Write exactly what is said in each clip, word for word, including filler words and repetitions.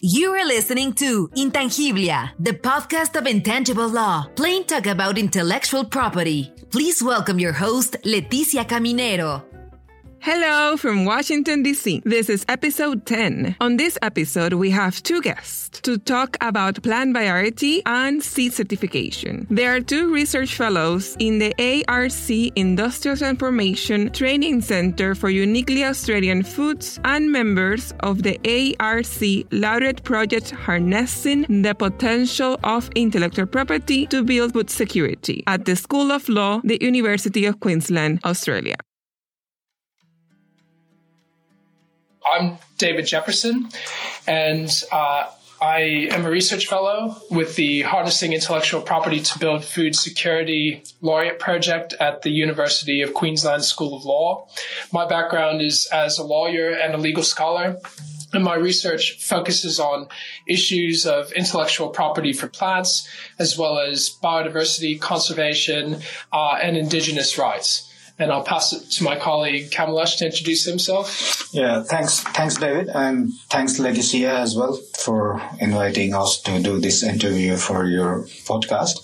You are listening to Intangiblia, the podcast of intangible law, plain talk about intellectual property. Please welcome your host, Leticia Caminero. Hello from Washington, D C. This is episode ten. On this episode, we have two guests to talk about plant variety and seed certification. They are two research fellows in the A R C Industrial Transformation Training Center for Uniquely Australian Foods and members of the A R C Laureate Project Harnessing the Potential of Intellectual Property to Build Food Security at the School of Law, the University of Queensland, Australia. I'm David Jefferson, and uh, I am a research fellow with the Harnessing Intellectual Property to Build Food Security Laureate Project at the University of Queensland School of Law. My background is as a lawyer and a legal scholar, and my research focuses on issues of intellectual property for plants, as well as biodiversity, conservation, uh, and Indigenous rights. And I'll pass it to my colleague, Kamalesh, to introduce himself. Yeah, thanks. Thanks, David. And thanks, Leticia, as well, for inviting us to do this interview for your podcast.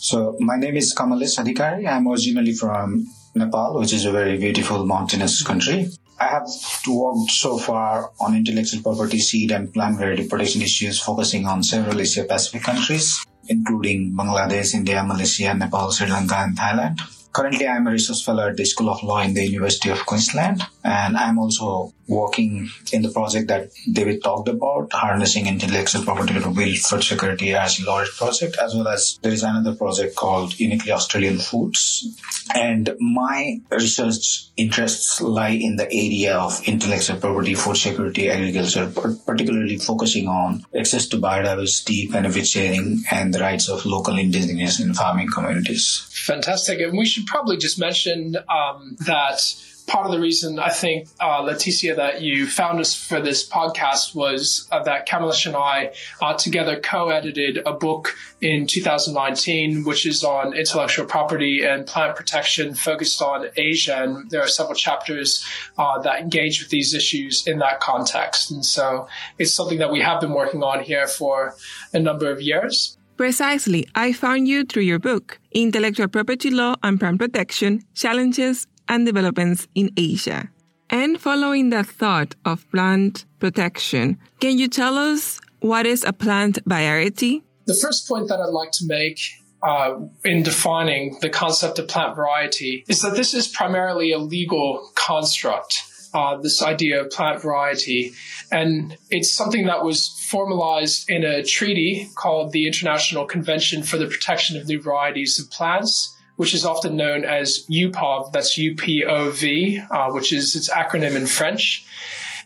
So my name is Kamalesh Adhikari. I'm originally from Nepal, which is a very beautiful mountainous country. I have worked so far on intellectual property, seed and plant variety protection issues, focusing on several Asia-Pacific countries, including Bangladesh, India, Malaysia, Nepal, Sri Lanka, and Thailand. Currently, I'm a research fellow at the School of Law in the University of Queensland, and I'm also working in the project that David talked about, Harnessing Intellectual Property to Build Food Security as a Laureate Project, as well as there is another project called Uniquely Australian Foods. And my research interests lie in the area of intellectual property, food security, agriculture, particularly focusing on access to biodiversity, benefit sharing, and the rights of local Indigenous and farming communities. Fantastic. And we should probably just mention um, that part of the reason I think, uh, Leticia, that you found us for this podcast was uh, that Kamalesh and I uh, together co-edited a book in two thousand nineteen, which is on intellectual property and plant protection focused on Asia. And there are several chapters uh, that engage with these issues in that context. And so it's something that we have been working on here for a number of years. Precisely. I found you through your book, Intellectual Property Law and Plant Protection, Challenges and Developments in Asia. And following that thought of plant protection, can you tell us what is a plant variety? The first point that I'd like to make uh, in defining the concept of plant variety is that this is primarily a legal construct. Uh, this idea of plant variety. And it's something that was formalized in a treaty called the International Convention for the Protection of New Varieties of Plants, which is often known as U P O V, that's U P O V, uh, which is its acronym in French.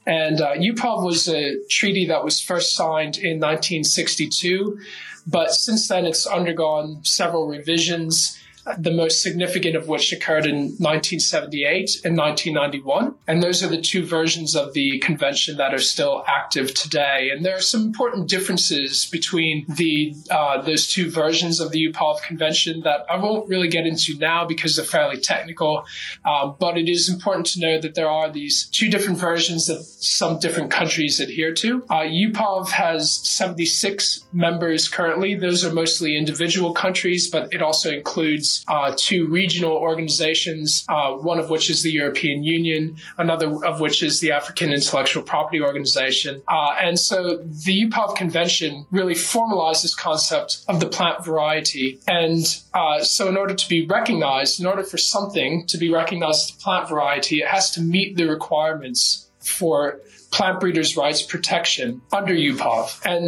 And uh, U P O V was a treaty that was first signed in nineteen sixty-two, but since then it's undergone several revisions, the most significant of which occurred in nineteen seventy-eight and nineteen ninety-one. And those are the two versions of the convention that are still active today. And there are some important differences between the uh, those two versions of the U P O V convention that I won't really get into now because they're fairly technical. Uh, but it is important to know that there are these two different versions that some different countries adhere to. Uh, U P O V has seventy-six members currently. Those are mostly individual countries, but it also includes Uh, two regional organizations, uh, one of which is the European Union, another of which is the African Intellectual Property Organization. Uh, and so the U P O V Convention really formalized this concept of the plant variety. And uh, so in order to be recognized, in order for something to be recognized as a plant variety, it has to meet the requirements for plant breeders' rights protection under U P O V. And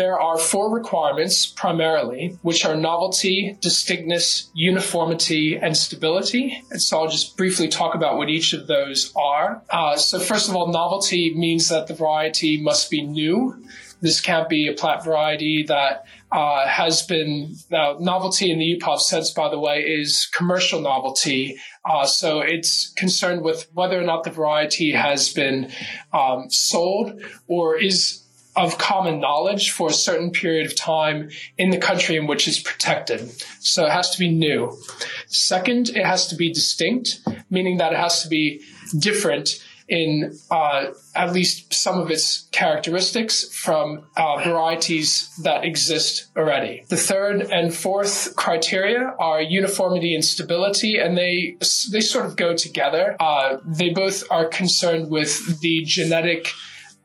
there are four requirements primarily, which are novelty, distinctness, uniformity, and stability. And so I'll just briefly talk about what each of those are. Uh, so first of all, novelty means that the variety must be new. This can't be a plant variety that uh, has been, now novelty in the U P O V sense, by the way, is commercial novelty. Uh, so it's concerned with whether or not the variety has been um, sold or is of common knowledge for a certain period of time in the country in which it's protected. So it has to be new. Second, it has to be distinct, meaning that it has to be different in uh, at least some of its characteristics from uh, varieties that exist already. The third and fourth criteria are uniformity and stability, and they they sort of go together. Uh, they both are concerned with the genetic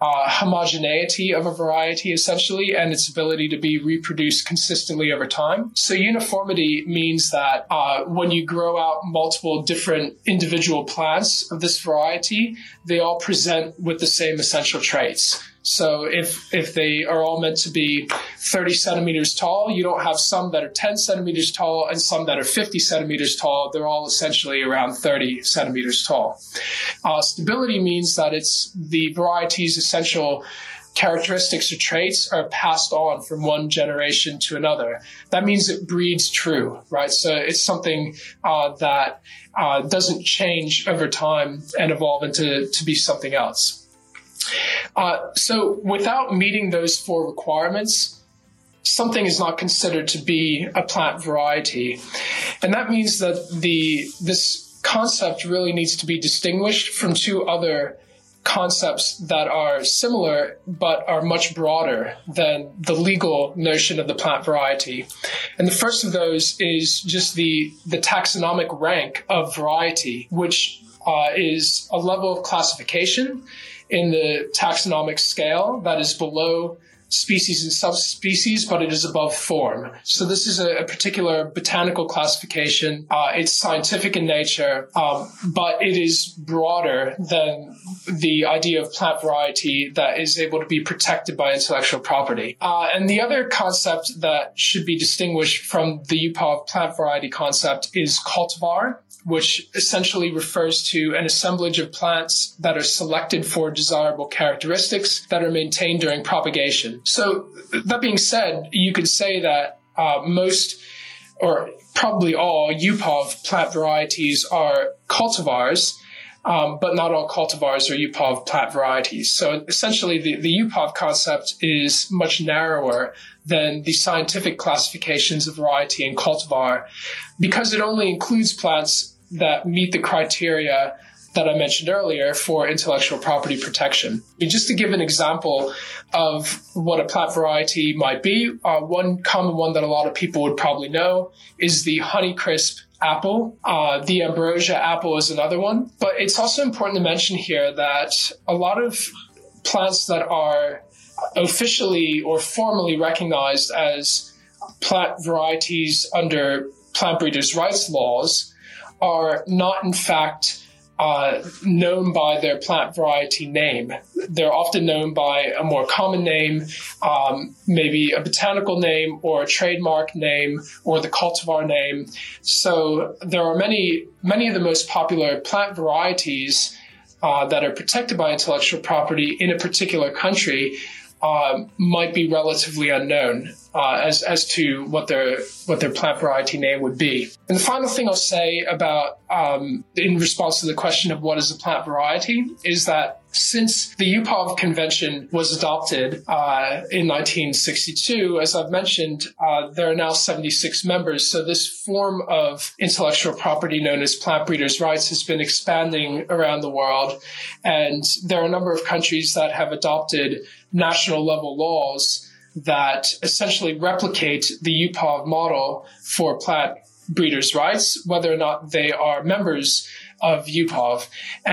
Uh, homogeneity of a variety, essentially, and its ability to be reproduced consistently over time. So uniformity means that uh, when you grow out multiple different individual plants of this variety, they all present with the same essential traits. So if if they are all meant to be thirty centimeters tall, you don't have some that are ten centimeters tall and some that are fifty centimeters tall. They're all essentially around thirty centimeters tall. Uh, stability means that it's the variety's essential characteristics or traits are passed on from one generation to another. That means it breeds true, right? So it's something uh, that uh, doesn't change over time and evolve into to be something else. Uh, so without meeting those four requirements, something is not considered to be a plant variety. And that means that the this concept really needs to be distinguished from two other concepts that are similar but are much broader than the legal notion of the plant variety. And the first of those is just the, the taxonomic rank of variety, which uh, is a level of classification in the taxonomic scale that is below species and subspecies, but it is above form. So this is a, a particular botanical classification. Uh, it's scientific in nature, um, but it is broader than the idea of plant variety that is able to be protected by intellectual property. Uh, and the other concept that should be distinguished from the U P O V plant variety concept is cultivar, which essentially refers to an assemblage of plants that are selected for desirable characteristics that are maintained during propagation. So that being said, you could say that uh, most or probably all U P O V plant varieties are cultivars, um, but not all cultivars are U P O V plant varieties. So essentially the, the U P O V concept is much narrower than the scientific classifications of variety and cultivar, because it only includes plants that meet the criteria that I mentioned earlier for intellectual property protection. And just to give an example of what a plant variety might be, uh, one common one that a lot of people would probably know is the Honeycrisp apple. Uh, the Ambrosia apple is another one. But it's also important to mention here that a lot of plants that are officially or formally recognized as plant varieties under plant breeders' rights laws are not, in fact, uh, known by their plant variety name. They're often known by a more common name, um, maybe a botanical name or a trademark name or the cultivar name. So there are many, many of the most popular plant varieties uh, that are protected by intellectual property in a particular country Uh, might be relatively unknown uh, as as to what their what their plant variety name would be. And the final thing I'll say about um, in response to the question of what is a plant variety is that since the U P O V Convention was adopted uh, in nineteen sixty-two, as I've mentioned, uh, there are now seventy-six members. So this form of intellectual property known as plant breeders' rights has been expanding around the world. And there are a number of countries that have adopted national level laws that essentially replicate the U P O V model for plant breeders' rights, whether or not they are members of U P O V.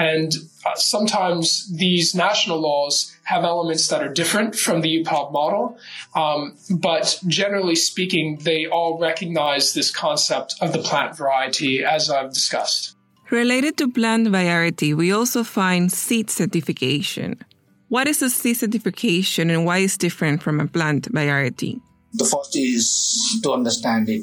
And uh, sometimes these national laws have elements that are different from the U P O V model. Um, but generally speaking, they all recognize this concept of the plant variety, as I've discussed. Related to plant variety, we also find seed certification. What is a seed certification and why is different from a plant variety? The first is to understand it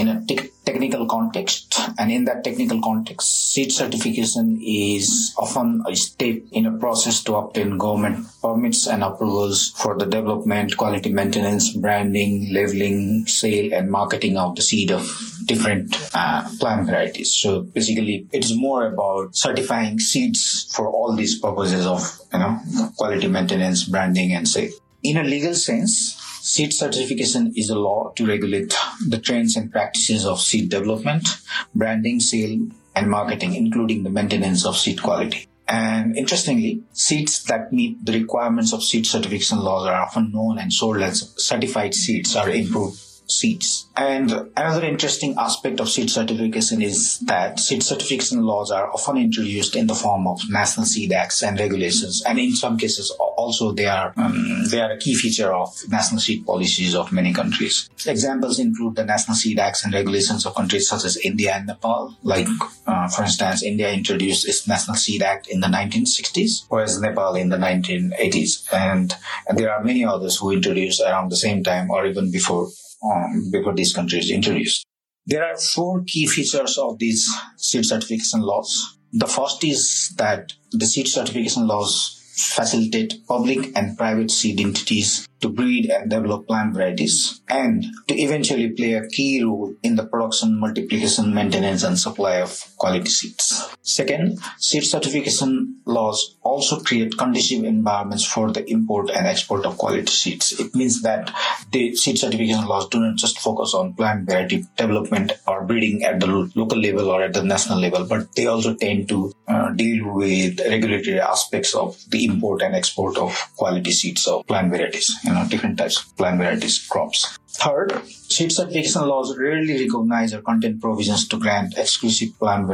in a te- technical context, and in that technical context, seed certification is often a step in a process to obtain government permits and approvals for the development, quality maintenance, branding, labeling, sale, and marketing of the seed of different uh, plant varieties. So basically, it's more about certifying seeds for all these purposes of, you know, quality maintenance, branding, and sale. In a legal sense, seed certification is a law to regulate the trends and practices of seed development, branding, sale, and marketing, including the maintenance of seed quality. And interestingly, seeds that meet the requirements of seed certification laws are often known and sold as certified seeds or improved seeds. And another interesting aspect of seed certification is that seed certification laws are often introduced in the form of national seed acts and regulations, and in some cases also they are um, they are a key feature of national seed policies of many countries. Examples include the national seed acts and regulations of countries such as India and Nepal. Like uh, for instance, India introduced its National Seed Act in the nineteen sixties, whereas Nepal in the nineteen eighties, and, and there are many others who introduced around the same time or even before Um, before these countries introduced. There are four key features of these seed certification laws. The first is that the seed certification laws facilitate public and private seed entities to breed and develop plant varieties and to eventually play a key role in the production, multiplication, maintenance, and supply of quality seeds. Second, seed certification laws also create conducive environments for the import and export of quality seeds. It means that the seed certification laws do not just focus on plant variety development or breeding at the local level or at the national level, but they also tend to uh, deal with regulatory aspects of the import and export of quality seeds or plant varieties. Different types of plant varieties, crops. Third, seed certification laws rarely recognize or contain provisions to grant exclusive plant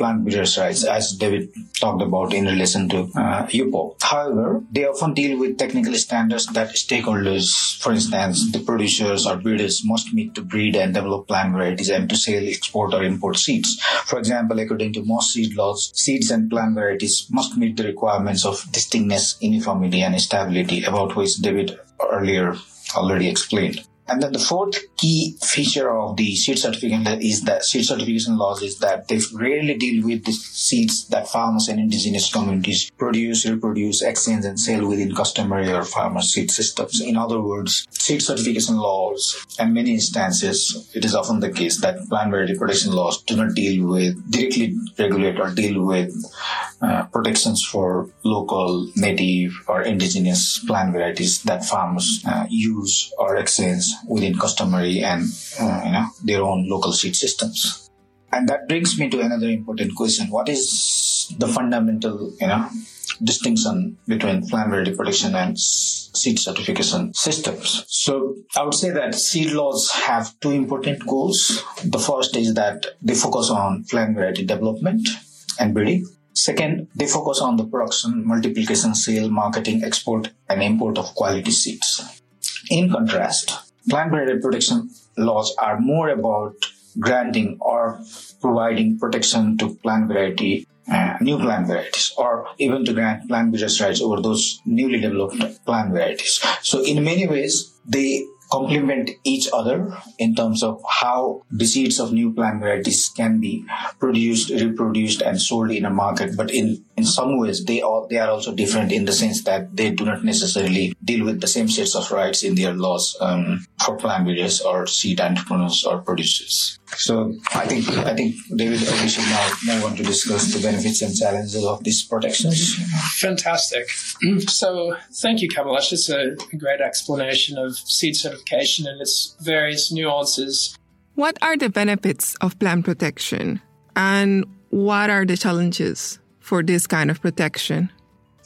plant breeders' rights, as David talked about in relation to uh, U P O V. However, they often deal with technical standards that stakeholders, for instance, the producers or breeders, must meet to breed and develop plant varieties and to sell, export, or import seeds. For example, according to most seed laws, seeds and plant varieties must meet the requirements of distinctness, uniformity, and stability, about which David earlier already explained. And then the fourth key feature of the seed certification is that seed certification laws is that they rarely deal with the seeds that farmers and indigenous communities produce, reproduce, exchange, and sell within customary or farmer seed systems. In other words, seed certification laws, in many instances, it is often the case that plant variety protection laws do not deal with, directly regulate or deal with uh, protections for local, native, or indigenous plant varieties that farmers uh, use or exchange within customary and uh, you know, their own local seed systems. And that brings me to another important question. What is the fundamental you know, distinction between plant variety protection and seed certification systems? So I would say that seed laws have two important goals. The first is that they focus on plant variety development and breeding. Second, they focus on the production, multiplication, sale, marketing, export, and import of quality seeds. In contrast, plant variety protection laws are more about granting or providing protection to plant variety, uh, new plant varieties, or even to grant plant breeders' rights over those newly developed plant varieties. So in many ways, they complement each other in terms of how the seeds of new plant varieties can be produced, reproduced, and sold in a market. But in, in some ways, they all, they are also different in the sense that they do not necessarily deal with the same sets of rights in their laws um, for plant breeders or seed entrepreneurs or producers. So I think I think David, we should now move on to discuss the benefits and challenges of these protections. Fantastic. So thank you, Kamalesh. It's a great explanation of seed certification and its various nuances. What are the benefits of plant protection, and what are the challenges for this kind of protection?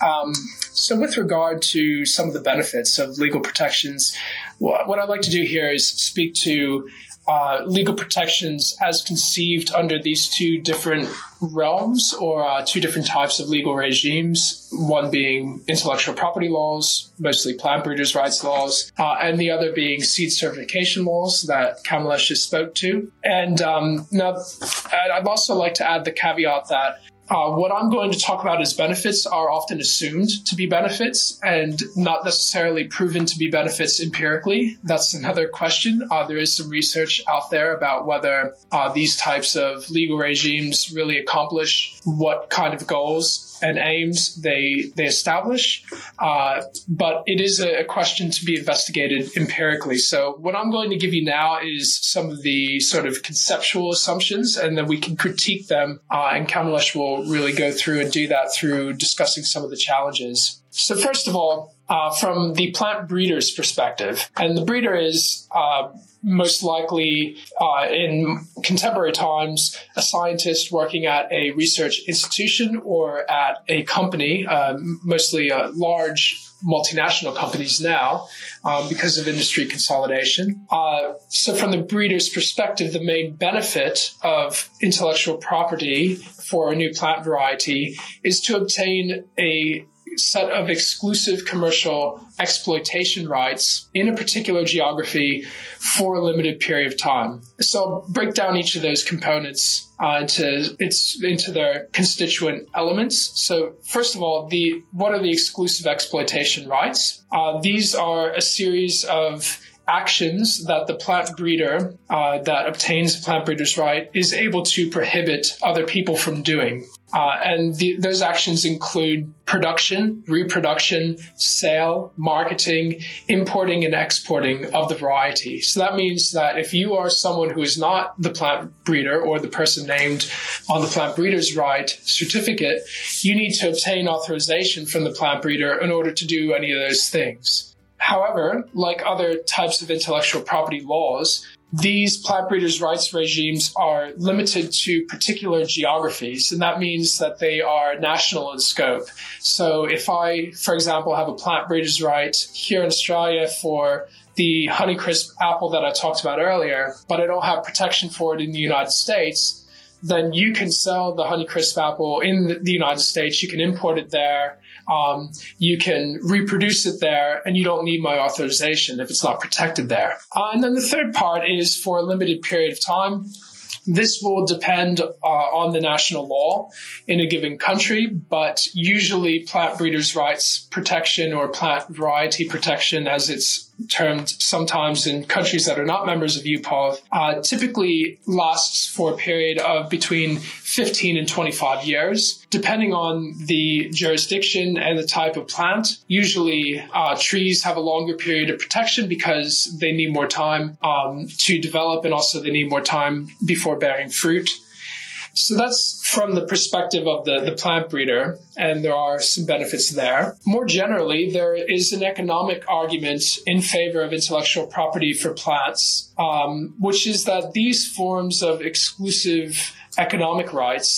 Um, so with regard to some of the benefits of legal protections, wh- what I'd like to do here is speak to Uh, legal protections as conceived under these two different realms or uh, two different types of legal regimes, one being intellectual property laws, mostly plant breeders' rights laws, uh, and the other being seed certification laws that Kamalesh just spoke to. And um, now I'd also like to add the caveat that Uh, what I'm going to talk about as benefits are often assumed to be benefits and not necessarily proven to be benefits empirically. That's another question. Uh, there is some research out there about whether uh, these types of legal regimes really accomplish what kind of goals and aims they they establish. Uh, but it is a, a question to be investigated empirically. So what I'm going to give you now is some of the sort of conceptual assumptions, and then we can critique them, uh, and Kamalesh will really go through and do that through discussing some of the challenges. So first of all, uh, from the plant breeder's perspective, and the breeder is uh, most likely uh, in contemporary times a scientist working at a research institution or at a company, uh, mostly uh, large multinational companies now um, because of industry consolidation. Uh, so from the breeder's perspective, the main benefit of intellectual property for a new plant variety is to obtain a set of exclusive commercial exploitation rights in a particular geography for a limited period of time. So I'll break down each of those components uh, into its into their constituent elements. So first of all, the what are the exclusive exploitation rights? Uh, these are a series of actions that the plant breeder uh, that obtains the plant breeder's right is able to prohibit other people from doing. Uh, and the, those actions include production, reproduction, sale, marketing, importing and exporting of the variety. So that means that if you are someone who is not the plant breeder or the person named on the plant breeder's right certificate, you need to obtain authorization from the plant breeder in order to do any of those things. However, like other types of intellectual property laws, these plant breeders' rights regimes are limited to particular geographies, and that means that they are national in scope. So if I, for example, have a plant breeder's right here in Australia for the Honeycrisp apple that I talked about earlier, but I don't have protection for it in the United States, then you can sell the Honeycrisp apple in the United States, you can import it there, Um, you can reproduce it there, and you don't need my authorization if it's not protected there. Uh, and then the third part is for a limited period of time. This will depend uh, on the national law in a given country, but usually plant breeders' rights protection or plant variety protection, as it's termed sometimes in countries that are not members of U P O V, uh, typically lasts for a period of between fifteen and twenty-five years, depending on the jurisdiction and the type of plant. Usually uh, trees have a longer period of protection because they need more time um, to develop, and also they need more time before bearing fruit. So that's from the perspective of the, the plant breeder, and there are some benefits there. More generally, there is an economic argument in favor of intellectual property for plants, um, which is that these forms of exclusive economic rights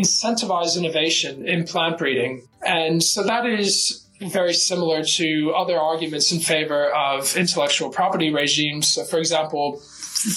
incentivize innovation in plant breeding. And so that is very similar to other arguments in favor of intellectual property regimes. So, for example,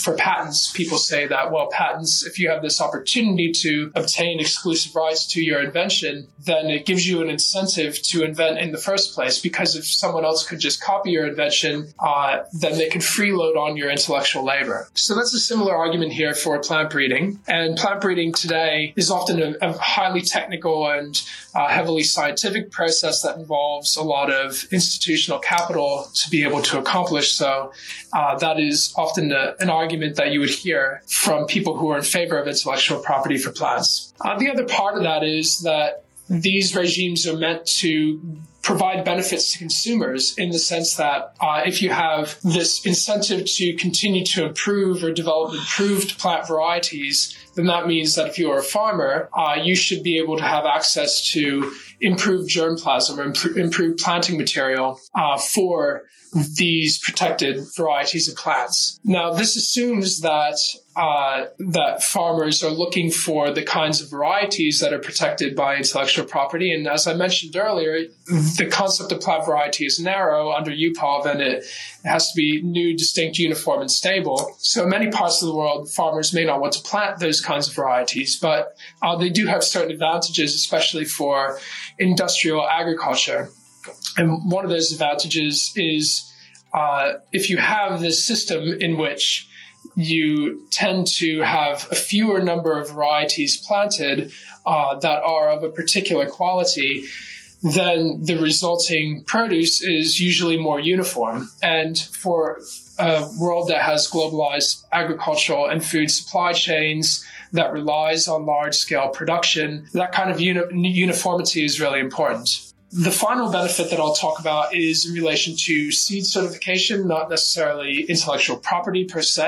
for patents, people say that, well, patents, if you have this opportunity to obtain exclusive rights to your invention, then it gives you an incentive to invent in the first place, because if someone else could just copy your invention, uh, then they could freeload on your intellectual labor. So that's a similar argument here for plant breeding. And plant breeding today is often a, a highly technical and uh, heavily scientific process that involves a lot of institutional capital to be able to accomplish. So uh, that is often a, an argument that you would hear from people who are in favor of intellectual property for plants. Uh, the other part of that is that these regimes are meant to provide benefits to consumers, in the sense that uh, if you have this incentive to continue to improve or develop improved plant varieties, then that means that if you are a farmer, uh, you should be able to have access to improved germplasm or imp- improved planting material uh, for these protected varieties of plants. Now, this assumes that uh, that farmers are looking for the kinds of varieties that are protected by intellectual property. And as I mentioned earlier, the concept of plant variety is narrow under U P O V, and it has to be new, distinct, uniform, and stable. So in many parts of the world, farmers may not want to plant those kinds of varieties, but uh, they do have certain advantages, especially for industrial agriculture. And one of those advantages is uh, if you have this system in which you tend to have a fewer number of varieties planted uh, that are of a particular quality, then the resulting produce is usually more uniform. And for a world that has globalized agricultural and food supply chains that relies on large-scale production, that kind of uni- uniformity is really important. The final benefit that I'll talk about is in relation to seed certification, not necessarily intellectual property per se.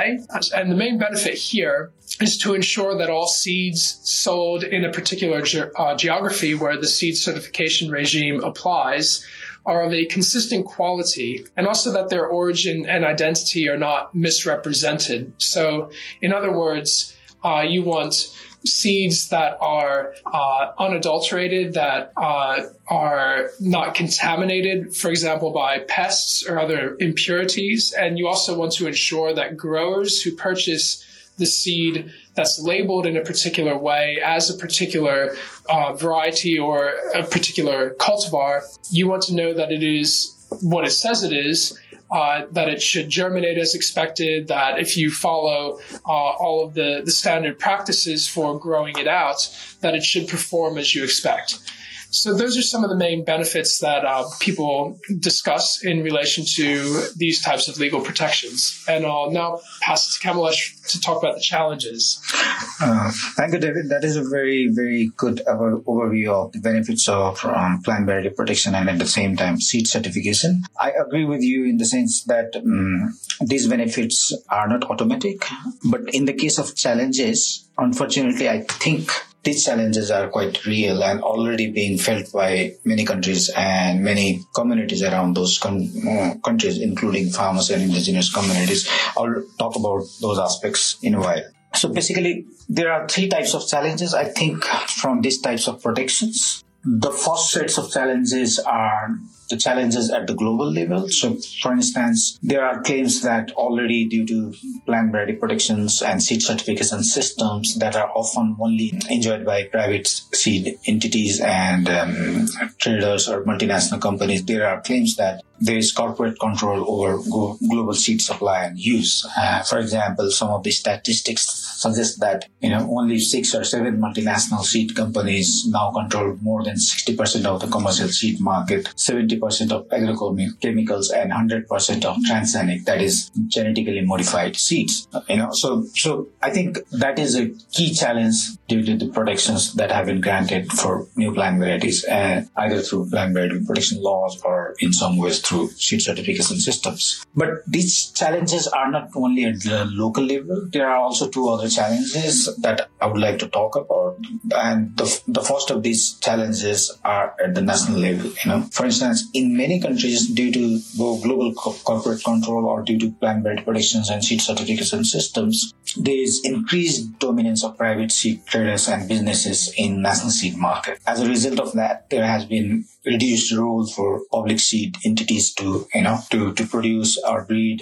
And the main benefit here is to ensure that all seeds sold in a particular ge- uh, geography where the seed certification regime applies are of a consistent quality, and also that their origin and identity are not misrepresented. So, in other words, uh, you want seeds that are uh, unadulterated, that uh, are not contaminated, for example, by pests or other impurities. And you also want to ensure that growers who purchase the seed that's labeled in a particular way as a particular uh, variety or a particular cultivar, you want to know that it is what it says it is, uh, that it should germinate as expected, that if you follow uh, all of the, the standard practices for growing it out, that it should perform as you expect. So those are some of the main benefits that uh, people discuss in relation to these types of legal protections. And I'll now pass it to Kamalesh to talk about the challenges. Uh, thank you, David. That is a very, very good overview of the benefits of um, plant variety protection and at the same time seed certification. I agree with you in the sense that um, these benefits are not automatic. But in the case of challenges, unfortunately, I think these challenges are quite real and already being felt by many countries and many communities around those con- uh, countries, including farmers and indigenous communities. I'll talk about those aspects in a while. So basically, there are three types of challenges, I think, from these types of protections. The first sets of challenges are the challenges at the global level. So, for instance, there are claims that already due to plant variety protections and seed certification systems that are often only enjoyed by private seed entities and um, traders or multinational companies. There are claims that there is corporate control over go- global seed supply and use. Uh, for example, some of the statistics suggest that, you know, only six or seven multinational seed companies now control more than sixty percent of the commercial seed market, seventy percent of agrochemicals, and one hundred percent of transgenic, that is genetically modified seeds. You know, so so I think that is a key challenge due to the protections that have been granted for new plant varieties, uh, either through plant variety protection laws or in some ways through seed certification systems. But these challenges are not only at the local level. There are also two other challenges that I would like to talk about. And the, the first of these challenges are at the national level. You know, for instance, in many countries, due to global co- corporate control or due to plant variety protections and seed certification systems, there is increased dominance of private seed traders and businesses in national seed market. As a result of that, there has been reduced role for public seed entities to, you know, to, to produce or breed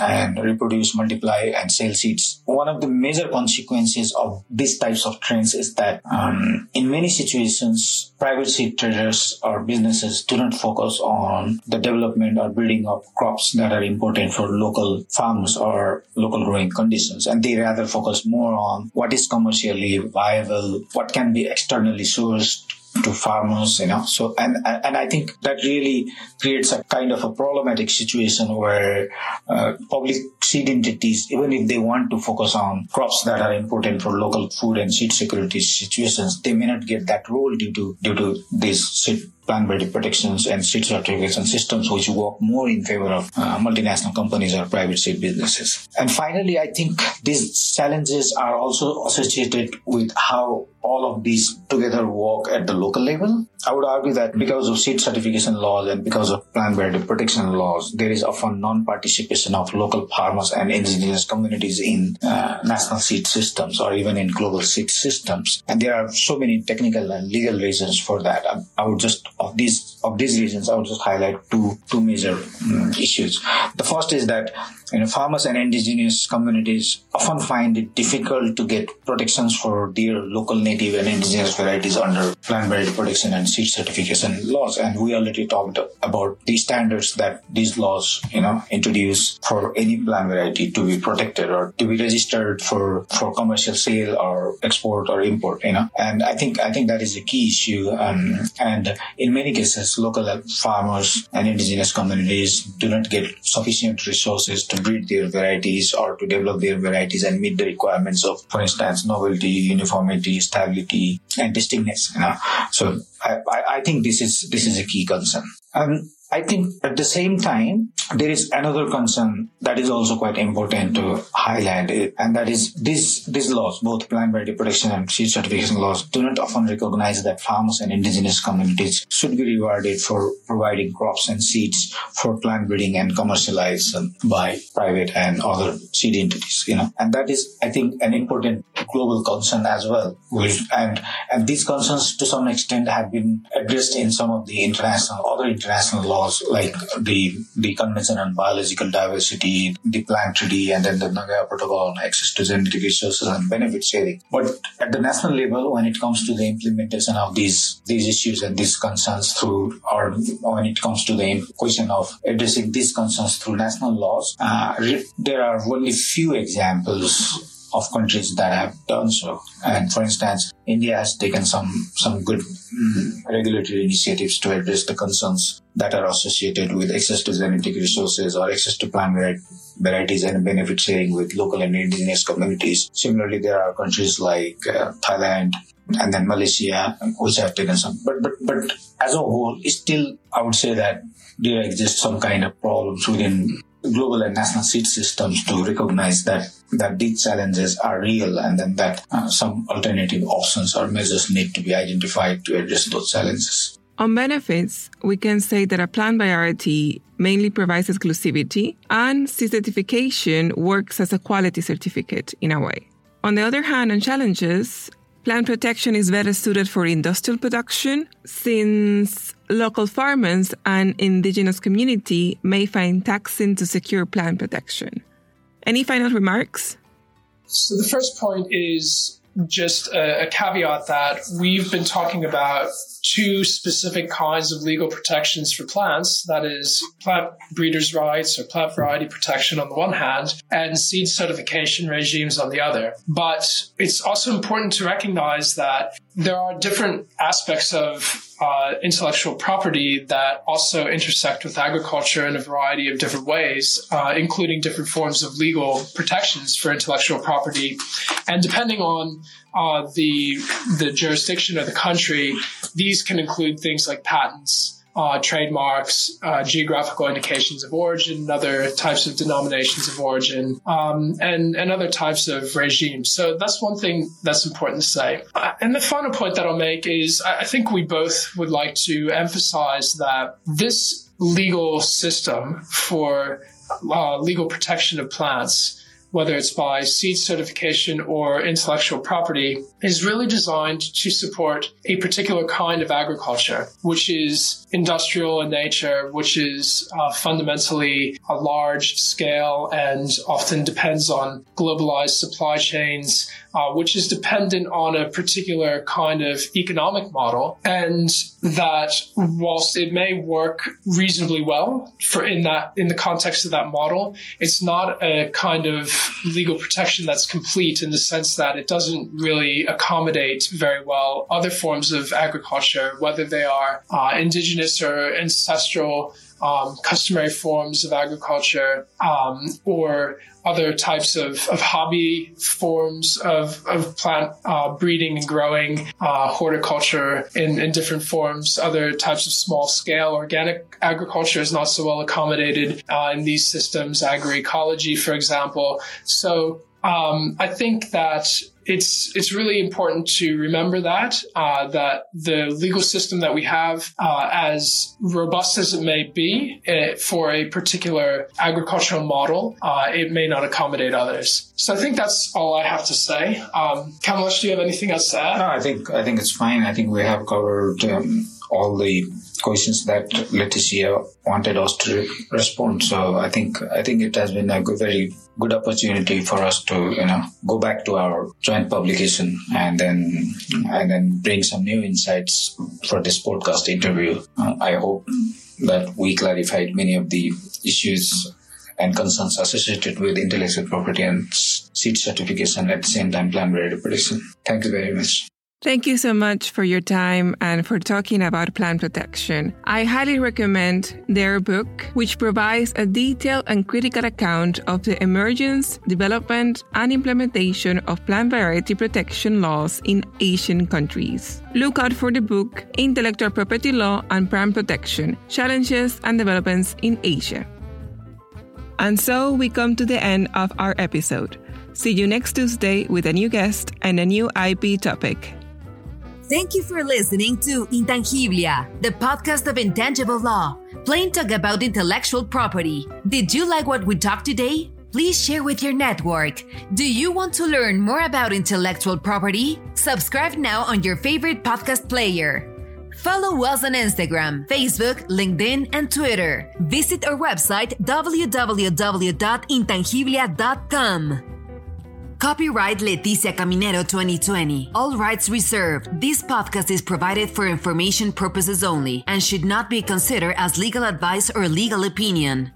and reproduce, multiply and sell seeds. One of the major consequences of these types of trends is that um, in many situations, private seed traders or businesses do not focus on the development or breeding of crops that are important for local farms or local growing conditions. And they rather focus more on what is commercially viable, what can be externally sourced to farmers, you know. So, and and I think that really creates a kind of a problematic situation where uh, public seed entities, even if they want to focus on crops that are important for local food and seed security situations, they may not get that role due to due to these seed plant variety protections and seed certification systems, which work more in favor of uh, multinational companies or private seed businesses. And finally, I think these challenges are also associated with how all of these together work at the local level. I would argue that because of seed certification laws and because of plant variety protection laws, there is often non-participation of local farmers and indigenous communities in uh, national seed systems or even in global seed systems. And there are so many technical and legal reasons for that. I, I would just, of these of these reasons, I would just highlight two two major um, issues. The first is that, you know, farmers and indigenous communities often find it difficult to get protections for their local native and indigenous varieties under plant variety protection and seed certification laws, and we already talked about the standards that these laws, you know, introduce for any plant variety to be protected or to be registered for, for commercial sale or export or import, you know. And I think I think that is a key issue. Um, and in many cases, local farmers and indigenous communities do not get sufficient resources to breed their varieties or to develop their varieties and meet the requirements of, for instance, novelty, uniformity, stability, and distinctness, you know. So I, I think this is this is a key concern. Um, I think at the same time, there is another concern that is also quite important to highlight, and that is these these laws, both plant variety protection and seed certification laws, do not often recognize that farmers and indigenous communities should be rewarded for providing crops and seeds for plant breeding and commercialization by private and other seed entities, you know. And that is, I think, an important global concern as well. And, and these concerns, to some extent, have been addressed in some of the international, other international laws, like the, the Convention on Biological Diversity, the Plant Treaty, and then the Nagoya Protocol on Access to Genetic Resources and Benefit Sharing. But at the national level, when it comes to the implementation of these, these issues and these concerns through, or when it comes to the question of addressing these concerns through national laws, uh, there are only few examples of countries that have done so. And for instance, India has taken some, some good mm, regulatory initiatives to address the concerns that are associated with access to genetic resources or access to plant variety, varieties and benefit sharing with local and indigenous communities. Similarly, there are countries like uh, Thailand and then Malaysia, which have taken some. But, but, but as a whole, still, I would say that there exists some kind of problems within global and national seed systems to recognize that that these challenges are real, and then that uh, some alternative options or measures need to be identified to address those challenges. On benefits, we can say that a plant variety mainly provides exclusivity, and seed certification works as a quality certificate in a way. On the other hand, on challenges, plant protection is better suited for industrial production, since local farmers and indigenous community may find taxing to secure plant protection. Any final remarks? So the first point is just a, a caveat that we've been talking about two specific kinds of legal protections for plants. That is plant breeders' rights or plant variety protection on the one hand, and seed certification regimes on the other. But it's also important to recognize that there are different aspects of uh, intellectual property that also intersect with agriculture in a variety of different ways, uh, including different forms of legal protections for intellectual property. And depending on uh, the, the jurisdiction of the country, these can include things like patents, Uh, trademarks, uh, geographical indications of origin, other types of denominations of origin, um, and, and other types of regimes. So that's one thing that's important to say. Uh, and the final point that I'll make is I, I think we both would like to emphasize that this legal system for uh, legal protection of plants, whether it's by seed certification or intellectual property, is really designed to support a particular kind of agriculture, which is industrial in nature, which is uh, fundamentally a large scale and often depends on globalized supply chains, uh, which is dependent on a particular kind of economic model. And that whilst it may work reasonably well for in that, in the context of that model, it's not a kind of legal protection that's complete in the sense that it doesn't really accommodate very well other forms of agriculture, whether they are uh, indigenous or ancestral um, customary forms of agriculture um, or other types of, of hobby forms of, of plant uh, breeding and growing, uh, horticulture in, in different forms. Other types of small-scale organic agriculture is not so well accommodated uh, in these systems, agroecology, for example. So um, I think that It's it's really important to remember that, uh, that the legal system that we have, uh, as robust as it may be uh, for a particular agricultural model, uh, it may not accommodate others. So I think that's all I have to say. Um, Kamalesh, do you have anything else to add? No, I think, I think it's fine. I think we have covered um, all the questions that Leticia wanted us to respond. So I think I think it has been a good, very good opportunity for us to, you know, go back to our joint publication and then and then bring some new insights for this podcast interview. Uh, I hope that we clarified many of the issues and concerns associated with intellectual property and seed certification, at the same time plant variety protection. Thank you very much. Thank you so much for your time and for talking about plant protection. I highly recommend their book, which provides a detailed and critical account of the emergence, development, and implementation of plant variety protection laws in Asian countries. Look out for the book, Intellectual Property Law and Plant Protection, Challenges and Developments in Asia. And so we come to the end of our episode. See you next Tuesday with a new guest and a new I P topic. Thank you for listening to Intangiblia, the podcast of intangible law, plain talk about intellectual property. Did you like what we talked today? Please share with your network. Do you want to learn more about intellectual property? Subscribe now on your favorite podcast player. Follow us on Instagram, Facebook, LinkedIn, and Twitter. Visit our website, w w w dot intangiblia dot com. Copyright Leticia Caminero twenty twenty. All rights reserved. This podcast is provided for information purposes only and should not be considered as legal advice or legal opinion.